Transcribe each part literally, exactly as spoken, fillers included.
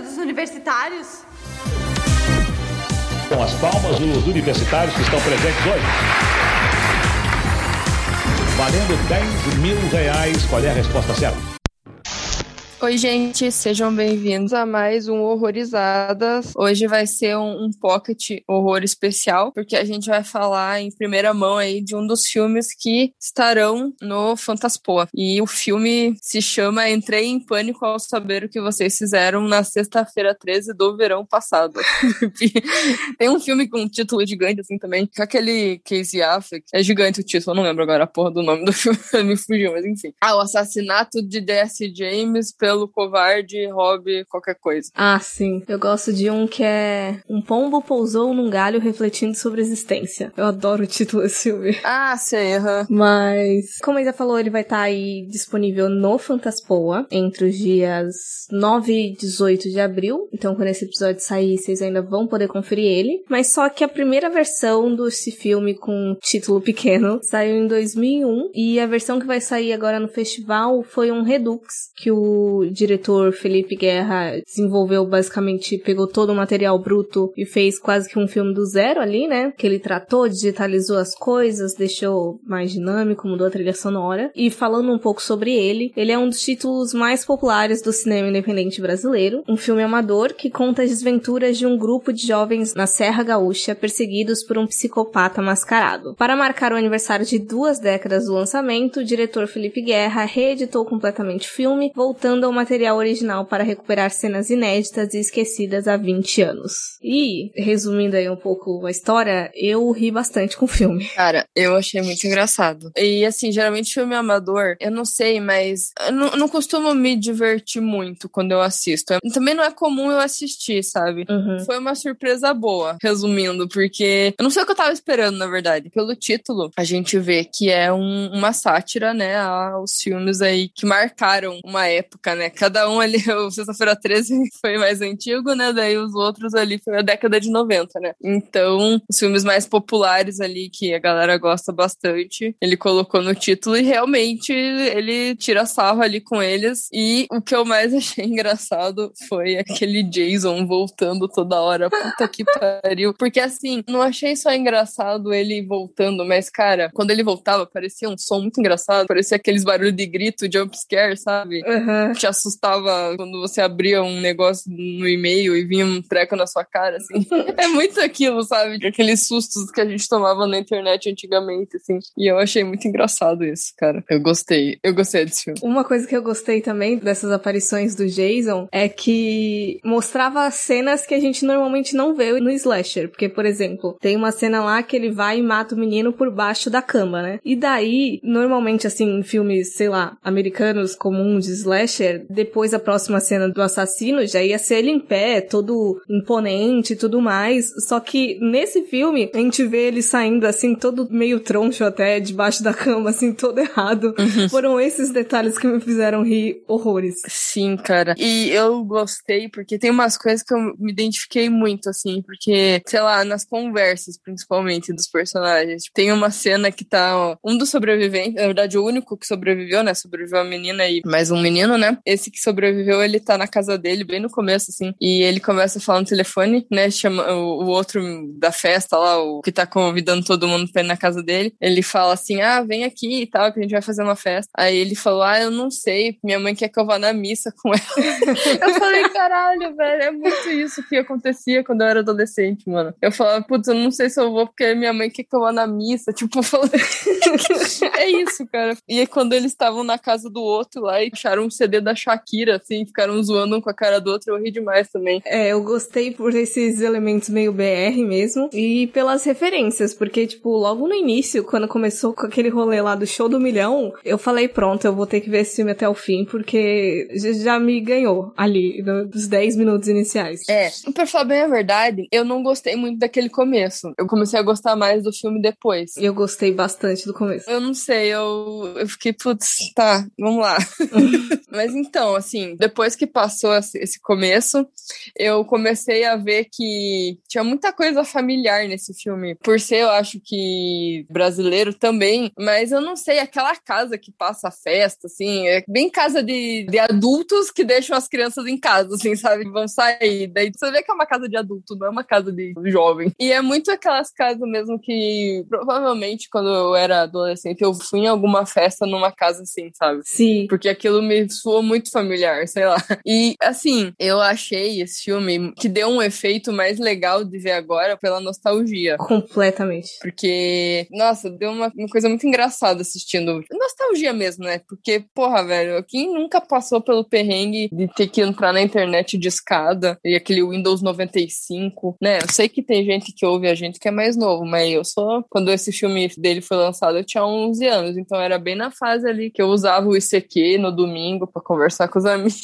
do, dos universitários? Com as palmas dos universitários que estão presentes hoje. Valendo dez mil reais. Qual é a resposta certa? Oi, gente, sejam bem-vindos a mais um Horrorizadas. Hoje vai ser um, um Pocket Horror especial, porque a gente vai falar em primeira mão aí de um dos filmes que estarão no Fantaspoa. E o filme se chama Entrei em Pânico ao Saber o que Vocês Fizeram na Sexta-feira treze do verão passado. Tem um filme com um título gigante assim também, que é aquele Casey Affleck. É gigante o título, eu não lembro agora a porra do nome do filme, me fugiu, mas enfim. Ah, O Assassinato de D S. James pelo covarde Rob qualquer coisa. Ah, sim. Eu gosto de um que é Um Pombo Pousou num Galho Refletindo sobre a Existência. Eu adoro o título desse filme. Ah, sei, aham. Uhum. Mas, como a Isa falou, ele vai estar tá aí disponível no Fantaspoa entre os dias nove e dezoito de abril. Então, quando esse episódio sair, vocês ainda vão poder conferir ele. Mas só que a primeira versão desse filme com título pequeno saiu em dois mil e um e a versão que vai sair agora no festival foi um redux, que o O diretor Felipe Guerra desenvolveu basicamente, pegou todo o material bruto e fez quase que um filme do zero ali, né? Que ele tratou, digitalizou as coisas, deixou mais dinâmico, mudou a trilha sonora. E falando um pouco sobre ele, ele é um dos títulos mais populares do cinema independente brasileiro. Um filme amador que conta as desventuras de um grupo de jovens na Serra Gaúcha perseguidos por um psicopata mascarado. Para marcar o aniversário de duas décadas do lançamento, o diretor Felipe Guerra reeditou completamente o filme, voltando ao material original para recuperar cenas inéditas e esquecidas há vinte anos. E, resumindo aí um pouco a história, eu ri bastante com o filme. Cara, eu achei muito engraçado. E, assim, geralmente filme amador, eu não sei, mas eu não, eu não costumo me divertir muito quando eu assisto. Eu, também não é comum eu assistir, sabe? Uhum. Foi uma surpresa boa, resumindo, porque eu não sei o que eu tava esperando, na verdade. Pelo título, a gente vê que é um, uma sátira, né, aos filmes aí que marcaram uma época, né? Cada um ali, o Sexta-feira treze foi mais antigo, né? Daí os outros ali foi a década de noventa, né? Então, os filmes mais populares ali que a galera gosta bastante, ele colocou no título e realmente ele tira sarro ali com eles. E o que eu mais achei engraçado foi aquele Jason voltando toda hora. Puta que pariu. Porque assim, não achei só engraçado ele voltando, mas cara, quando ele voltava, parecia um som muito engraçado. Parecia aqueles barulhos de grito, jumpscare, sabe? Te assustava quando você abria um negócio no e-mail e vinha um treco na sua cara, assim. É muito aquilo, sabe? Aqueles sustos que a gente tomava na internet antigamente, assim. E eu achei muito engraçado isso, cara. Eu gostei. Eu gostei desse filme. Uma coisa que eu gostei também dessas aparições do Jason é que mostrava cenas que a gente normalmente não vê no slasher. Porque, por exemplo, tem uma cena lá que ele vai e mata o menino por baixo da cama, né? E daí, normalmente, assim, em filmes, sei lá, americanos comuns de slasher, depois a próxima cena do assassino já ia ser ele em pé, todo imponente e tudo mais, só que nesse filme a gente vê ele saindo assim, todo meio troncho até, debaixo da cama, assim, todo errado. Uhum. Foram esses detalhes que me fizeram rir horrores. Sim, cara. E eu gostei porque tem umas coisas que eu me identifiquei muito, assim, porque, sei lá, nas conversas, principalmente, dos personagens. Tem uma cena que tá, ó, um dos sobreviventes, na verdade o único que sobreviveu, né, sobreviveu a menina e mais um menino, né? Esse que sobreviveu, ele tá na casa dele bem no começo, assim, e ele começa a falar no telefone, né, chama o, o outro da festa lá, o que tá convidando todo mundo pra ir na casa dele, ele fala assim, ah, vem aqui e tal, que a gente vai fazer uma festa. Aí ele falou, ah, eu não sei, minha mãe quer que eu vá na missa com ela. Eu falei, caralho, velho, é muito isso que acontecia quando eu era adolescente, mano. Eu falava, putz, eu não sei se eu vou porque minha mãe quer que eu vá na missa, tipo, eu falei, é isso, cara. E aí, quando eles estavam na casa do outro lá e acharam um C D da Shakira, assim, ficaram zoando um com a cara do outro, eu ri demais também. É, eu gostei por esses elementos meio B R mesmo, e pelas referências, porque, tipo, logo no início, quando começou com aquele rolê lá do Show do Milhão, eu falei, pronto, eu vou ter que ver esse filme até o fim, porque já me ganhou ali, dos dez minutos iniciais. É, pra falar bem a verdade, eu não gostei muito daquele começo, eu comecei a gostar mais do filme depois. Eu gostei bastante do começo. Eu não sei, eu, eu fiquei, putz, tá, vamos lá. Mas então, assim, depois que passou esse começo, eu comecei a ver que tinha muita coisa familiar nesse filme. Por ser, eu acho que brasileiro também, mas eu não sei, aquela casa que passa a festa, assim, é bem casa de, de adultos que deixam as crianças em casa, assim, sabe? Vão sair. Daí você vê que é uma casa de adulto, não é uma casa de jovem. E é muito aquelas casas mesmo que, provavelmente, quando eu era adolescente, eu fui em alguma festa numa casa assim, sabe? Sim. Porque aquilo me soou muito familiar, sei lá. E, assim, eu achei esse filme que deu um efeito mais legal de ver agora pela nostalgia. Completamente. Porque, nossa, deu uma, uma coisa muito engraçada assistindo. Nostalgia mesmo, né? Porque, porra, velho, quem nunca passou pelo perrengue de ter que entrar na internet de escada e aquele Windows noventa e cinco, né? Eu sei que tem gente que ouve a gente que é mais novo, mas eu sou... Quando esse filme dele foi lançado, eu tinha onze anos, então era bem na fase ali que eu usava o I C Q no domingo pra conversar com os amigos.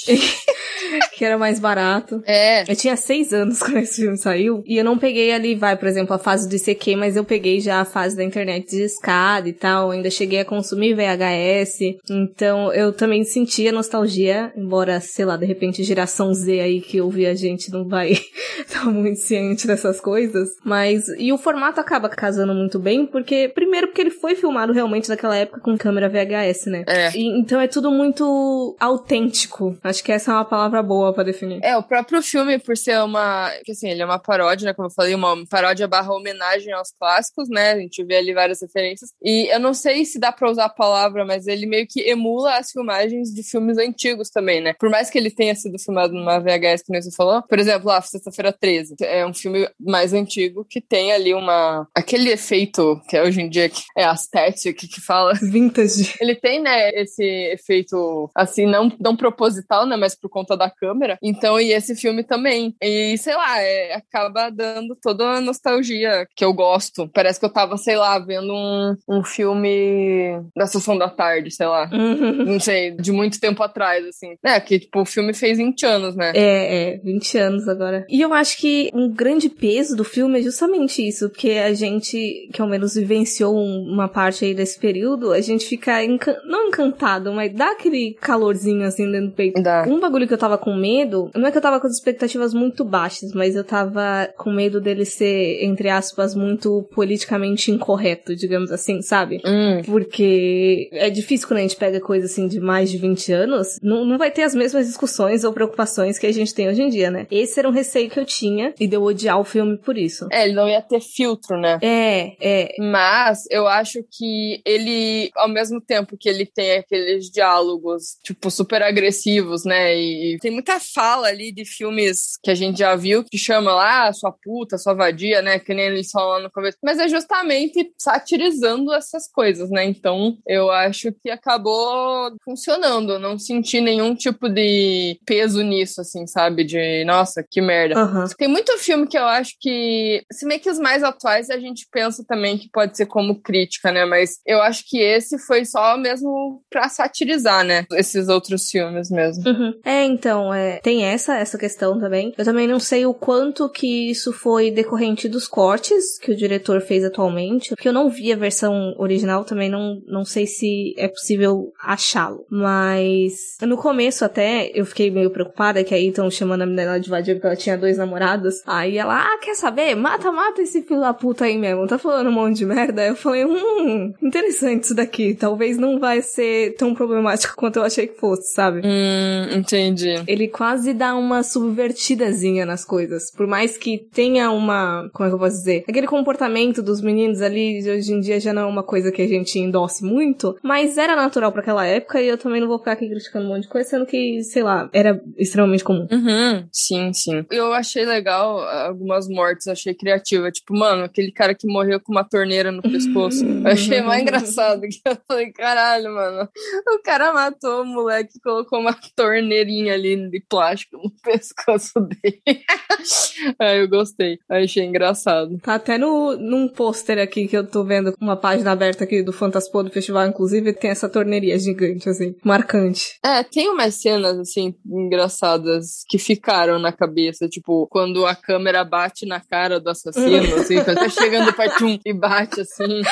Que era mais barato. É. Eu tinha seis anos quando esse filme saiu. E eu não peguei ali, vai, por exemplo, a fase do I C Q, mas eu peguei já a fase da internet de escada e tal. Ainda cheguei a consumir V H S. Então, eu também sentia nostalgia. Embora, sei lá, de repente, geração Z aí que ouvir a gente não vai estar tá muito ciente dessas coisas. Mas, e o formato acaba casando muito bem, porque, primeiro, porque ele foi filmado realmente naquela época com câmera V H S, né? É. E, então, é tudo muito autêntico. Acho que essa é uma palavra boa pra definir. É, o próprio filme, por ser uma... Assim, ele é uma paródia, né? Como eu falei, uma paródia barra homenagem aos clássicos, né? A gente vê ali várias referências. E eu não sei se dá pra usar a palavra, mas ele meio que emula as filmagens de filmes antigos também, né? Por mais que ele tenha sido filmado numa V H S, que nem você falou. Por exemplo, lá, Sexta-feira treze. É um filme mais antigo que tem ali uma... Aquele efeito que é hoje em dia que é aesthetic, que fala... Vintage. Ele tem, né? Esse efeito, assim, não, não proposital, né? Mas por conta da câmera. Então, e esse filme também. E, sei lá, é, acaba dando toda a nostalgia que eu gosto. Parece que eu tava, sei lá, vendo um, um filme da Sessão da Tarde, sei lá. Uhum. Não sei, de muito tempo atrás, assim. É, que, tipo, o filme fez vinte anos, né? É, é, vinte anos agora. E eu acho que um grande peso do filme é justamente isso, porque a gente, que ao menos vivenciou uma parte aí desse período, a gente fica, encan- não encantado, mas dá aquele calorzinho, assim, dentro do peito. Dá. Um bagulho que eu tava com medo, não é que eu tava com as expectativas muito baixas, mas eu tava com medo dele ser, entre aspas, muito politicamente incorreto, digamos assim, sabe? Hum. Porque é difícil quando a gente pega coisa assim de mais de vinte anos, não, não vai ter as mesmas discussões ou preocupações que a gente tem hoje em dia, né? Esse era um receio que eu tinha e deu odiar o filme por isso. É, ele não ia ter filtro, né? É, é. Mas eu acho que ele, ao mesmo tempo que ele tem aqueles diálogos, tipo, super agressivos, né? E tem muita fala ali de filmes que a gente já viu, que chama lá sua puta, sua vadia, né? Que nem eles falam lá no começo. Mas é justamente satirizando essas coisas, né? Então, eu acho que acabou funcionando. Eu não senti nenhum tipo de peso nisso, assim, sabe? De, nossa, que merda. Uhum. Tem muito filme que eu acho que... Se bem que os mais atuais a gente pensa também que pode ser como crítica, né? Mas eu acho que esse foi só mesmo pra satirizar, né? Esses outros filmes mesmo. Uhum. É, então, é, tem essa, essa questão também. Eu também não sei o quanto que isso foi decorrente dos cortes que o diretor fez atualmente, porque eu não vi a versão original, também não, não sei se é possível achá-lo. Mas no começo até eu fiquei meio preocupada, que aí estão chamando a menina de vadia porque ela tinha dois namorados. Aí ela, ah, quer saber? Mata, mata esse filho da puta aí mesmo. Tá falando um monte de merda. Eu falei, hum, interessante isso daqui. Talvez não vai ser tão problemático quanto eu achei que fosse, sabe? Hum, entendi. Ele quase dá uma subvertidazinha nas coisas. Por mais que tenha uma... Como é que eu posso dizer? Aquele comportamento dos meninos ali, hoje em dia já não é uma coisa que a gente endosse muito, mas era natural pra aquela época e eu também não vou ficar aqui criticando um monte de coisa, sendo que, sei lá, era extremamente comum. Uhum, sim, sim. Eu achei legal algumas mortes, achei criativa. Tipo, mano, aquele cara que morreu com uma torneira no pescoço. Eu achei mais engraçado. Que eu falei, caralho, mano. O cara matou o moleque e colocou uma torneirinha ali de plástico no pescoço dele. Aí eu gostei, aí achei engraçado. Tá até no, num pôster aqui que eu tô vendo, uma página aberta aqui do Fantaspoa, do festival, inclusive, tem essa torneirinha gigante, assim, marcante. É, tem umas cenas, assim, engraçadas que ficaram na cabeça, tipo, quando a câmera bate na cara do assassino, assim, tá chegando perto um e bate, assim.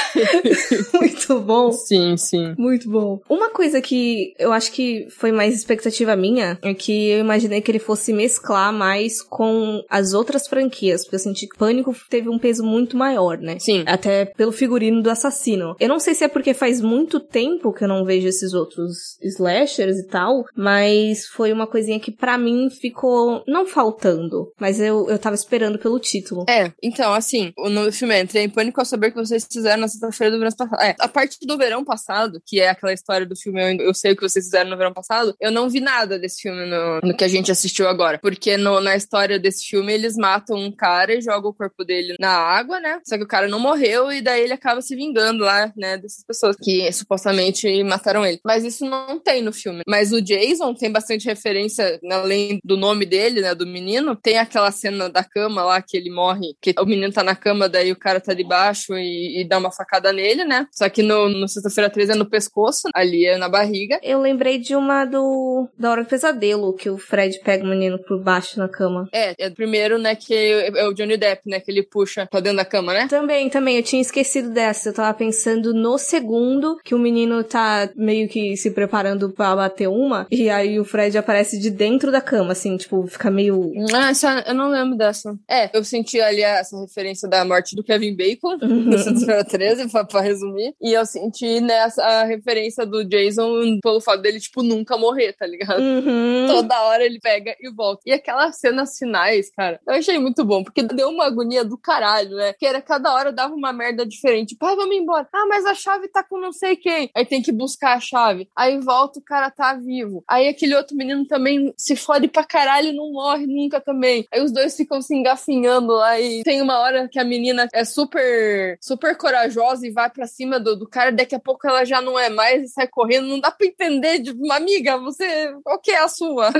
Muito bom. Sim, sim. Muito bom. Uma coisa que eu acho que foi mais expectativa minha é que eu imaginei que ele fosse mesclar mais com as outras franquias, porque eu senti que Pânico teve um peso muito maior, né? Sim. Até pelo figurino do assassino. Eu não sei se é porque faz muito tempo que eu não vejo esses outros slashers e tal, mas foi uma coisinha que pra mim ficou, não faltando, mas eu, eu tava esperando pelo título. É, então, assim, no filme eu entrei em pânico ao saber que vocês fizeram na sexta-feira do verão passado. É, a parte do verão passado, que é aquela história do filme Eu, eu sei o que vocês fizeram no verão passado, eu não vi nada desse filme no, no que a gente assistiu agora, porque no, na história desse filme eles matam um cara e jogam o corpo dele na água, né? Só que o cara não morreu e daí ele acaba se vingando lá, né, dessas pessoas que supostamente mataram ele. Mas isso não tem no filme. Mas o Jason tem bastante referência, além do nome dele, né, do menino, tem aquela cena da cama lá que ele morre, que o menino tá na cama, daí o cara tá de baixo e, e dá uma facada nele, né? Só que no, no Sexta-feira treze é no pescoço, ali é na barriga. Eu lembrei de uma do... da Hora do Pesadelo, que o Fred pega o menino por baixo na cama. É, é o primeiro, né, que é o Johnny Depp, né, que ele puxa pra dentro da cama, né? Também, também, eu tinha esquecido dessa, eu tava pensando no segundo, que o menino tá meio que se preparando pra bater uma, e aí o Fred aparece de dentro da cama, assim, tipo, fica meio... Ah, essa, eu não lembro dessa. É, eu senti ali essa referência da morte do Kevin Bacon, no Sexta-feira treze, pra, pra resumir, e eu senti nessa a referência do Jason pelo fato dele, tipo, nunca morrer, tá ligado? Uhum. Toda hora ele pega e volta. E aquelas cenas finais, cara, eu achei muito bom, porque deu uma agonia do caralho, né? Que era cada hora dava uma merda diferente. Pai, vamos embora. Ah, mas a chave tá com não sei quem. Aí tem que buscar a chave. Aí volta, o cara tá vivo. Aí aquele outro menino também se fode pra caralho, não morre nunca também. Aí os dois ficam se engafinhando lá e tem uma hora que a menina é super, super corajosa e vai pra cima do, do cara, daqui a pouco ela já não é mais e sai correndo. Não dá pra entender, de uma amiga, você, qual que é a sua?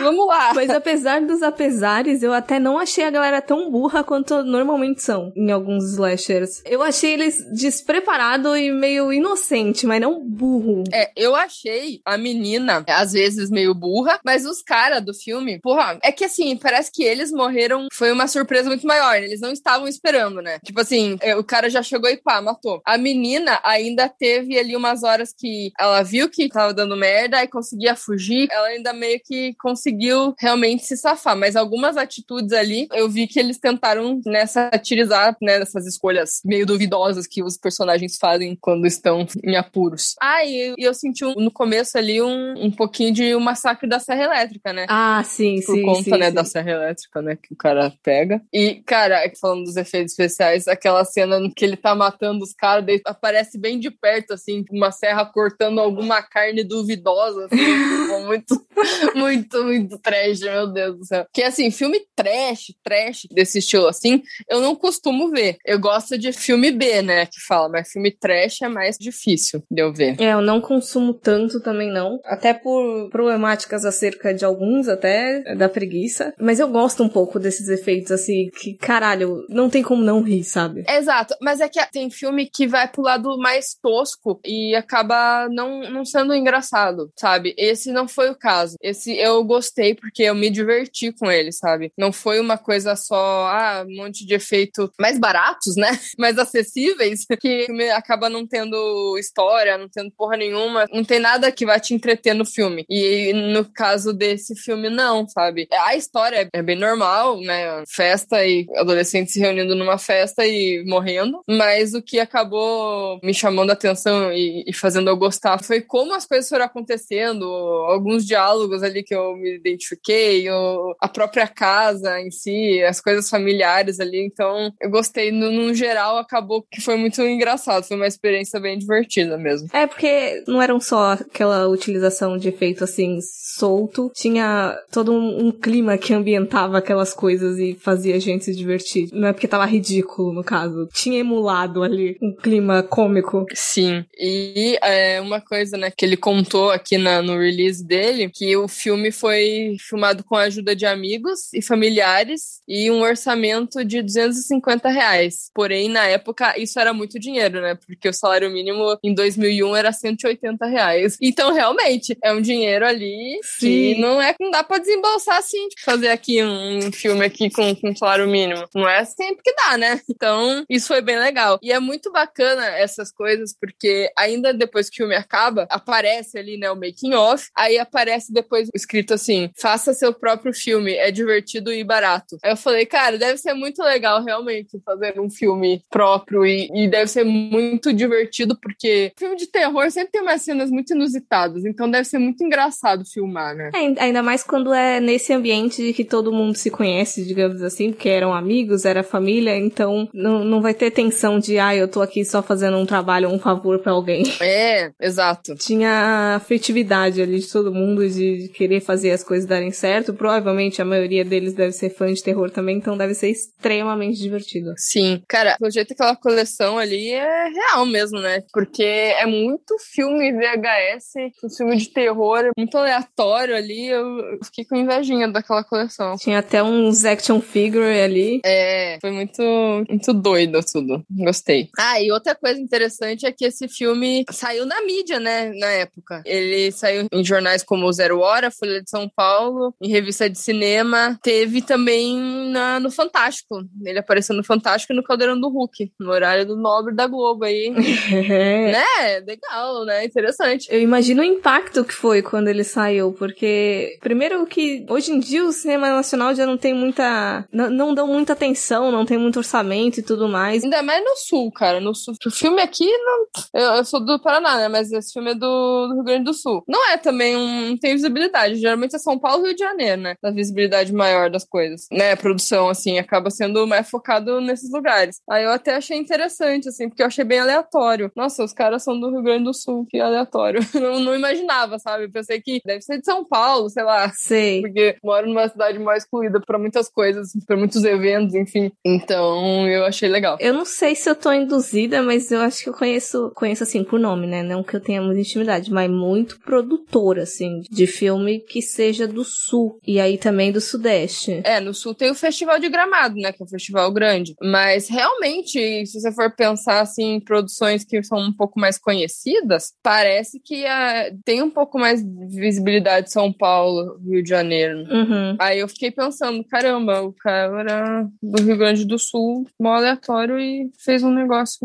Vamos lá. Mas apesar dos apesares, eu até não achei a galera tão burra quanto normalmente são em alguns slashers. Eu achei eles despreparado e meio inocente, mas não burro. É, eu achei a menina, às vezes, meio burra, mas os caras do filme, porra, é que assim, parece que eles morreram, foi uma surpresa muito maior, né? Eles não estavam esperando, né? Tipo assim, o cara já chegou e pá, matou. A menina ainda teve ali umas horas que ela viu que tava dando merda e conseguia fugir, ela ainda meio que conseguiu realmente se safar, mas algumas atitudes ali, eu vi que eles tentaram, né, satirizar, né, essas escolhas meio duvidosas que os personagens fazem quando estão em apuros. Ah, e eu senti um, no começo ali um, um pouquinho de um massacre da Serra Elétrica, né? Ah, sim, Por sim. Por conta, sim, né, sim. da Serra Elétrica, né, que o cara pega. E, cara, falando dos efeitos especiais, aquela cena que ele tá matando os caras, daí aparece bem de perto, assim, uma serra cortando alguma carne duvidosa, assim, muito, muito, muito trash, meu Deus do céu. Porque, assim, filme trash, trash desse estilo, assim, eu não costumo ver. Eu gosto de filme B, né, que fala, mas filme trash é mais difícil de eu ver. É, eu não consumo tanto também, não. Até por problemáticas acerca de alguns, até, da preguiça. Mas eu gosto um pouco desses efeitos, assim, que, caralho, não tem como não rir, sabe? Exato, mas é que tem filme que vai pro lado mais tosco e acaba não, não sendo engraçado, sabe? Esse não foi o caso. Esse eu gostei porque eu me diverti com ele, sabe? Não foi uma coisa só, ah, um monte de efeito mais baratos, né? Mais acessíveis, que acaba não tendo história, não tendo porra nenhuma, não tem nada que vai te entreter no filme. E no caso desse filme, não, sabe? A história é bem normal, né? Festa e adolescentes se reunindo numa festa e morrendo, mas o que acabou me chamando a atenção e, e fazendo eu gostar foi como as coisas foram acontecendo, alguns diálogos ali que eu me identifiquei, ou a própria casa em si, as coisas familiares ali, então eu gostei. No, no geral, acabou que foi muito engraçado, foi uma experiência bem divertida mesmo. É, porque não eram só aquela utilização de efeito assim, solto, tinha todo um, um clima que ambientava aquelas coisas e fazia a gente se divertir. Não é porque tava ridículo, no caso. Tinha emulado ali um clima cômico. Sim, e é, uma coisa, né, que ele contou aqui na, no release dele, que o filme foi filmado com a ajuda de amigos e familiares e um orçamento de duzentos e cinquenta reais. Porém, na época, isso era muito dinheiro, né? Porque o salário mínimo em dois mil e um era cento e oitenta reais. Então, realmente, é um dinheiro ali que não, é, não dá pra desembolsar, assim, tipo, fazer aqui um filme aqui com, com salário mínimo. Não é sempre que dá, né? Então, isso foi bem legal. E é muito bacana essas coisas, porque ainda depois que o filme acaba, aparece ali, né, o making of, aí aparece depois escrito assim, faça seu próprio filme, é divertido e barato. Aí eu falei, cara, deve ser muito legal realmente fazer um filme próprio e, e deve ser muito divertido, porque filme de terror sempre tem umas cenas muito inusitadas, então deve ser muito engraçado filmar, né? É, ainda mais quando é nesse ambiente de que todo mundo se conhece, digamos assim, porque eram amigos, era família, então não, não vai ter tensão de, ah, eu tô aqui só fazendo um trabalho, um favor pra alguém. É, exato. Tinha a afetividade ali de todo mundo, de querer fazer as coisas darem certo. Provavelmente a maioria deles deve ser fã de terror também, então deve ser extremamente divertido. Sim. Cara, o jeito que aquela coleção ali é real mesmo, né? Porque é muito filme V H S, filme de terror, muito aleatório ali. Eu fiquei com invejinha daquela coleção. Tinha até uns action figure ali. É, foi muito, muito doido tudo. Gostei. Ah, e outra coisa interessante é que esse filme saiu na mídia, né? Na época. Ele saiu em jornais como Zero Hora, Folha de São Paulo, em revista de cinema. Teve também na, no Fantástico. Ele apareceu no Fantástico e no Caldeirão do Huck, no horário do nobre da Globo aí. Né? Legal, né? Interessante. Eu imagino o impacto que foi quando ele saiu, porque primeiro que hoje em dia o cinema nacional já não tem muita... N- não dão muita atenção, não tem muito orçamento e tudo mais. Ainda mais no Sul, cara. No Sul. O filme aqui, não... eu, eu sou do Paraná, né? Mas esse filme é do, do Rio Grande do Sul. Não é também um... Não tem visibilidade. Geralmente é São Paulo e Rio de Janeiro, né? A visibilidade maior das coisas. Né? A produção, assim, acaba sendo mais focado nesses lugares. Aí eu até achei interessante, assim, porque eu achei bem aleatório. Nossa, os caras são do Rio Grande do Sul, que aleatório. Não, não imaginava, sabe? Pensei que deve ser de São Paulo, sei lá. Sei. Porque moro numa cidade mais excluída pra muitas coisas, pra muitos eventos, enfim. Então, eu achei legal. Eu não sei se eu tô induzida, mas eu acho que eu conheço, conheço assim, por nome, né? Não que eu tenha muita intimidade, mas muito produtora, assim, de filme que seja do Sul. E aí também do Sudeste. É, no Sul tem o Festival de Gramado, né? Que é um festival grande. Mas, realmente, se você for pensar, assim, em produções que são um pouco mais conhecidas, parece que a... tem um pouco mais de visibilidade São Paulo, Rio de Janeiro. Uhum. Aí eu fiquei pensando, caramba, o cara era do Rio Grande do Sul, mó aleatório, e fez um negócio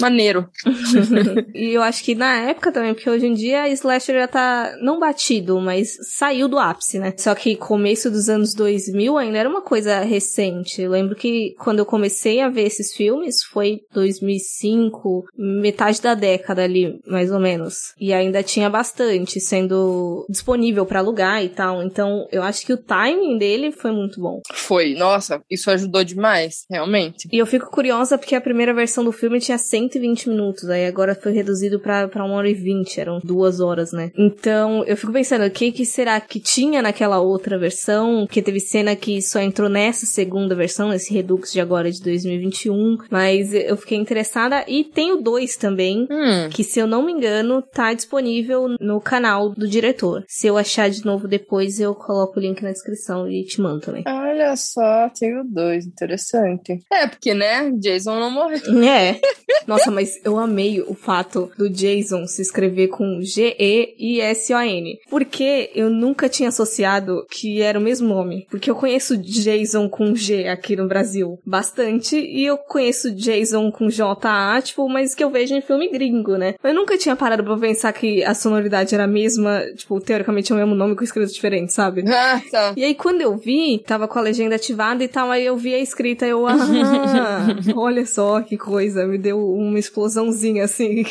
maneiro. E eu acho que na época também, porque hoje em dia slasher já tá, não batido, mas saiu do ápice, né? Só que começo dos anos dois mil ainda era uma coisa recente. Eu lembro que quando eu comecei a ver esses filmes foi dois mil e cinco, metade da década ali, mais ou menos. E ainda tinha bastante sendo disponível pra alugar e tal. Então, eu acho que o timing dele foi muito bom. Foi. Nossa, isso ajudou demais, realmente. E eu fico curiosa porque a primeira versão do filme tinha cento e vinte minutos, aí agora foi reduzido pra, pra uma hora e vinte, eram duas horas, né? Então, eu fico pensando, o que que será que tinha naquela outra versão? Porque teve cena que só entrou nessa segunda versão, esse Redux de agora de dois mil e vinte e um, mas eu fiquei interessada, e tem o dois também, hum. que se eu não me engano, tá disponível no canal do diretor. Se eu achar de novo depois, eu coloco o link na descrição e te mando também. Olha só, tem o dois, interessante. É, porque, né, Jason não morreu. É. Nossa, mas eu amei o fato do Jason se escrever com G E I S O N. Porque eu nunca tinha associado que era o mesmo nome. Porque eu conheço Jason com G aqui no Brasil bastante. E eu conheço Jason com J A, tipo, mas que eu vejo em filme gringo, né? Eu nunca tinha parado pra pensar que a sonoridade era a mesma. Tipo, teoricamente é o mesmo nome com escrita diferente, sabe? Ah, tá. E aí quando eu vi, tava com a legenda ativada e tal. Aí eu vi a escrita e eu, ah, olha só que coisa, me deu uma explosãozinha, assim.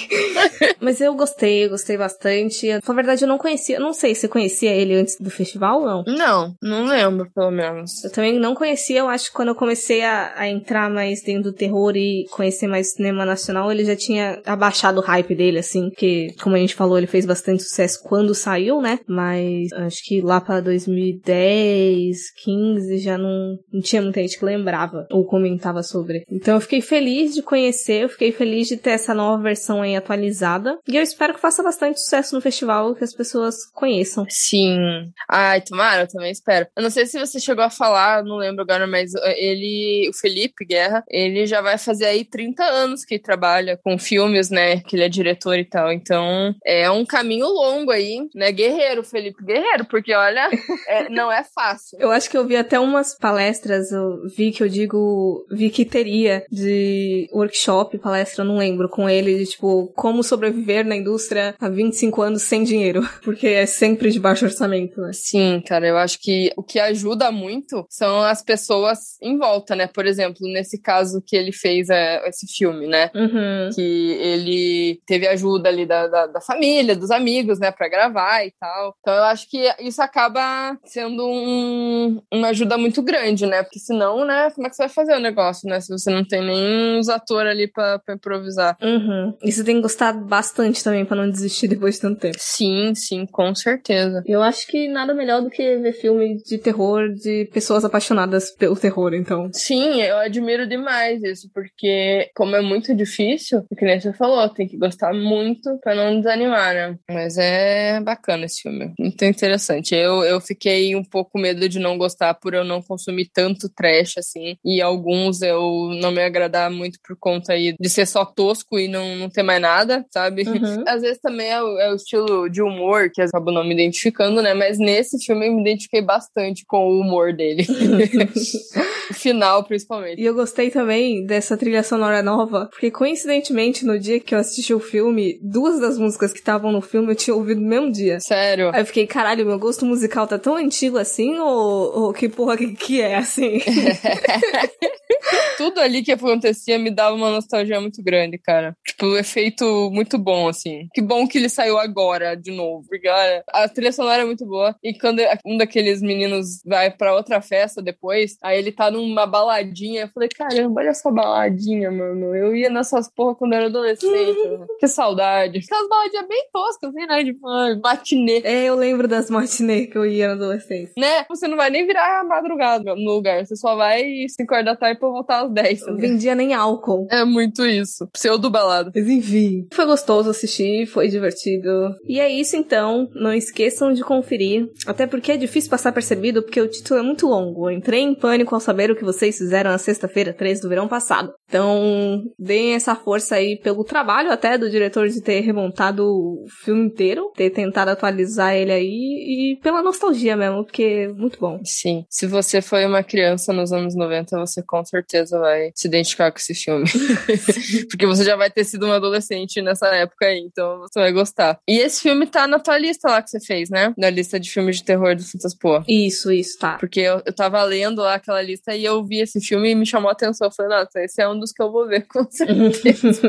Mas eu gostei, gostei bastante. Na verdade, eu não conhecia, não sei se conhecia ele antes do festival ou não. Não, não lembro, pelo menos. Eu também não conhecia, eu acho que quando eu comecei a, a entrar mais dentro do terror e conhecer mais o cinema nacional, ele já tinha abaixado o hype dele, assim, que, como a gente falou, ele fez bastante sucesso quando saiu, né? Mas acho que lá pra dois mil e dez, quinze, já não, não tinha muita gente que lembrava ou comentava sobre. Então eu fiquei feliz de conhecer, eu fiquei feliz de ter essa nova versão aí atualizada. E eu espero que faça bastante sucesso no festival, que as pessoas conheçam. Sim, assim... Ai, tomara, eu também espero. Eu não sei se você chegou a falar, não lembro agora, mas ele, o Felipe Guerra, ele já vai fazer aí trinta anos que trabalha com filmes, né? Que ele é diretor e tal. Então, é um caminho longo aí, né? Guerreiro, Felipe Guerreiro, porque, olha, é, não é fácil. Eu acho que eu vi até umas palestras, eu vi que eu digo, vi que teria de workshop, palestra, não lembro, com ele, de tipo, como sobreviver na indústria há vinte e cinco anos sem dinheiro, porque é sempre de baixo orçamento, né? Sim, cara, eu acho que o que ajuda muito são as pessoas em volta, né? Por exemplo, nesse caso que ele fez é, esse filme, né? Uhum. Que ele teve ajuda ali da, da, da família, dos amigos, né? Pra gravar e tal. Então eu acho que isso acaba sendo um, uma ajuda muito grande, né? Porque senão, né? Como é que você vai fazer o negócio, né? Se você não tem nem os atores ali pra, pra improvisar. Uhum. E você tem gostado bastante também pra não desistir depois de tanto tempo. Sim, sim, com certeza. Eu acho que nada melhor do que ver filme de terror de pessoas apaixonadas pelo terror, então. Sim, eu admiro demais isso, porque como é muito difícil, o que nem você falou, tem que gostar muito pra não desanimar, né? Mas é bacana esse filme. Muito interessante. Eu, eu fiquei um pouco medo de não gostar por eu não consumir tanto trash, assim, e alguns eu não me agradar muito por conta aí de ser só tosco e não, não ter mais nada, sabe? Uhum. Às vezes também é o, é o estilo de humor que eu acabo não me identificando, né? Mas nesse filme eu me identifiquei bastante com o humor dele. O final, principalmente. E eu gostei também dessa trilha sonora nova, porque coincidentemente no dia que eu assisti o filme, duas das músicas que estavam no filme eu tinha ouvido no mesmo dia. Sério? Aí eu fiquei, caralho, meu gosto musical tá tão antigo assim, ou, ou que porra que, que é, assim? Tudo ali que acontecia me dava uma nostalgia muito grande, cara. Tipo, um efeito muito bom, assim. Que bom que ele saiu agora, de novo. Porque, olha, a trilha sonora é muito boa. E quando um daqueles meninos vai pra outra festa depois, aí ele tá numa baladinha. Eu falei, caramba, olha essa baladinha, mano. Eu ia nessas porra quando eu era adolescente. Que saudade. Aquelas baladinhas bem toscas, assim, né? Tipo, matinê. É, eu lembro das matinê que eu ia na adolescência. Né? Você não vai nem virar madrugada no lugar. Você só vai se acordar tarde pra voltar às dez. Não vendia nem álcool. É muito isso. Pseudo balada. Mas enfim. Foi gostoso assistir, foi divertido. E é isso então. Não esqueçam de conferir. Até porque é difícil passar percebido, porque o título é muito longo. Eu entrei em pânico ao saber o que vocês fizeram na sexta-feira, três do verão passado. Então, deem essa força aí pelo trabalho até do diretor de ter remontado o filme inteiro, ter tentado atualizar ele aí e pela nostalgia mesmo, porque é muito bom. Sim. Se você foi uma criança nos anos noventa, você com certeza vai se identificar com esse filme. Porque você já vai ter sido uma adolescente nessa época aí, então você vai gostar. E esse filme tá na tua lista lá que você fez, né? Na lista de filmes de terror do Fantaspoa. Isso, isso, tá. Porque eu, eu tava lendo lá aquela lista e eu vi esse filme e me chamou a atenção. Eu falei, nossa, esse é um dos que eu vou ver, com certeza.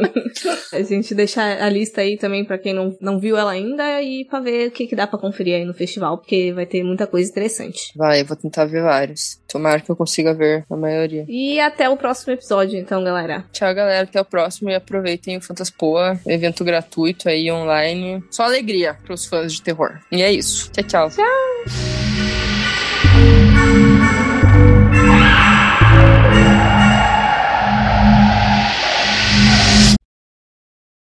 A gente deixar a lista aí também pra quem não, não viu ela ainda e pra ver o que, que dá pra conferir aí no festival, porque vai ter muita coisa interessante. Vai, eu vou tentar ver vários. Tomara que eu consiga ver a maioria. E até o próximo episódio, então, galera. Tchau, galera. Até o próximo e aproveitem o Fantaspoa, evento gratuito aí, online. Só alegria pros fãs de terror. E é isso. Tchau, tchau. Tchau.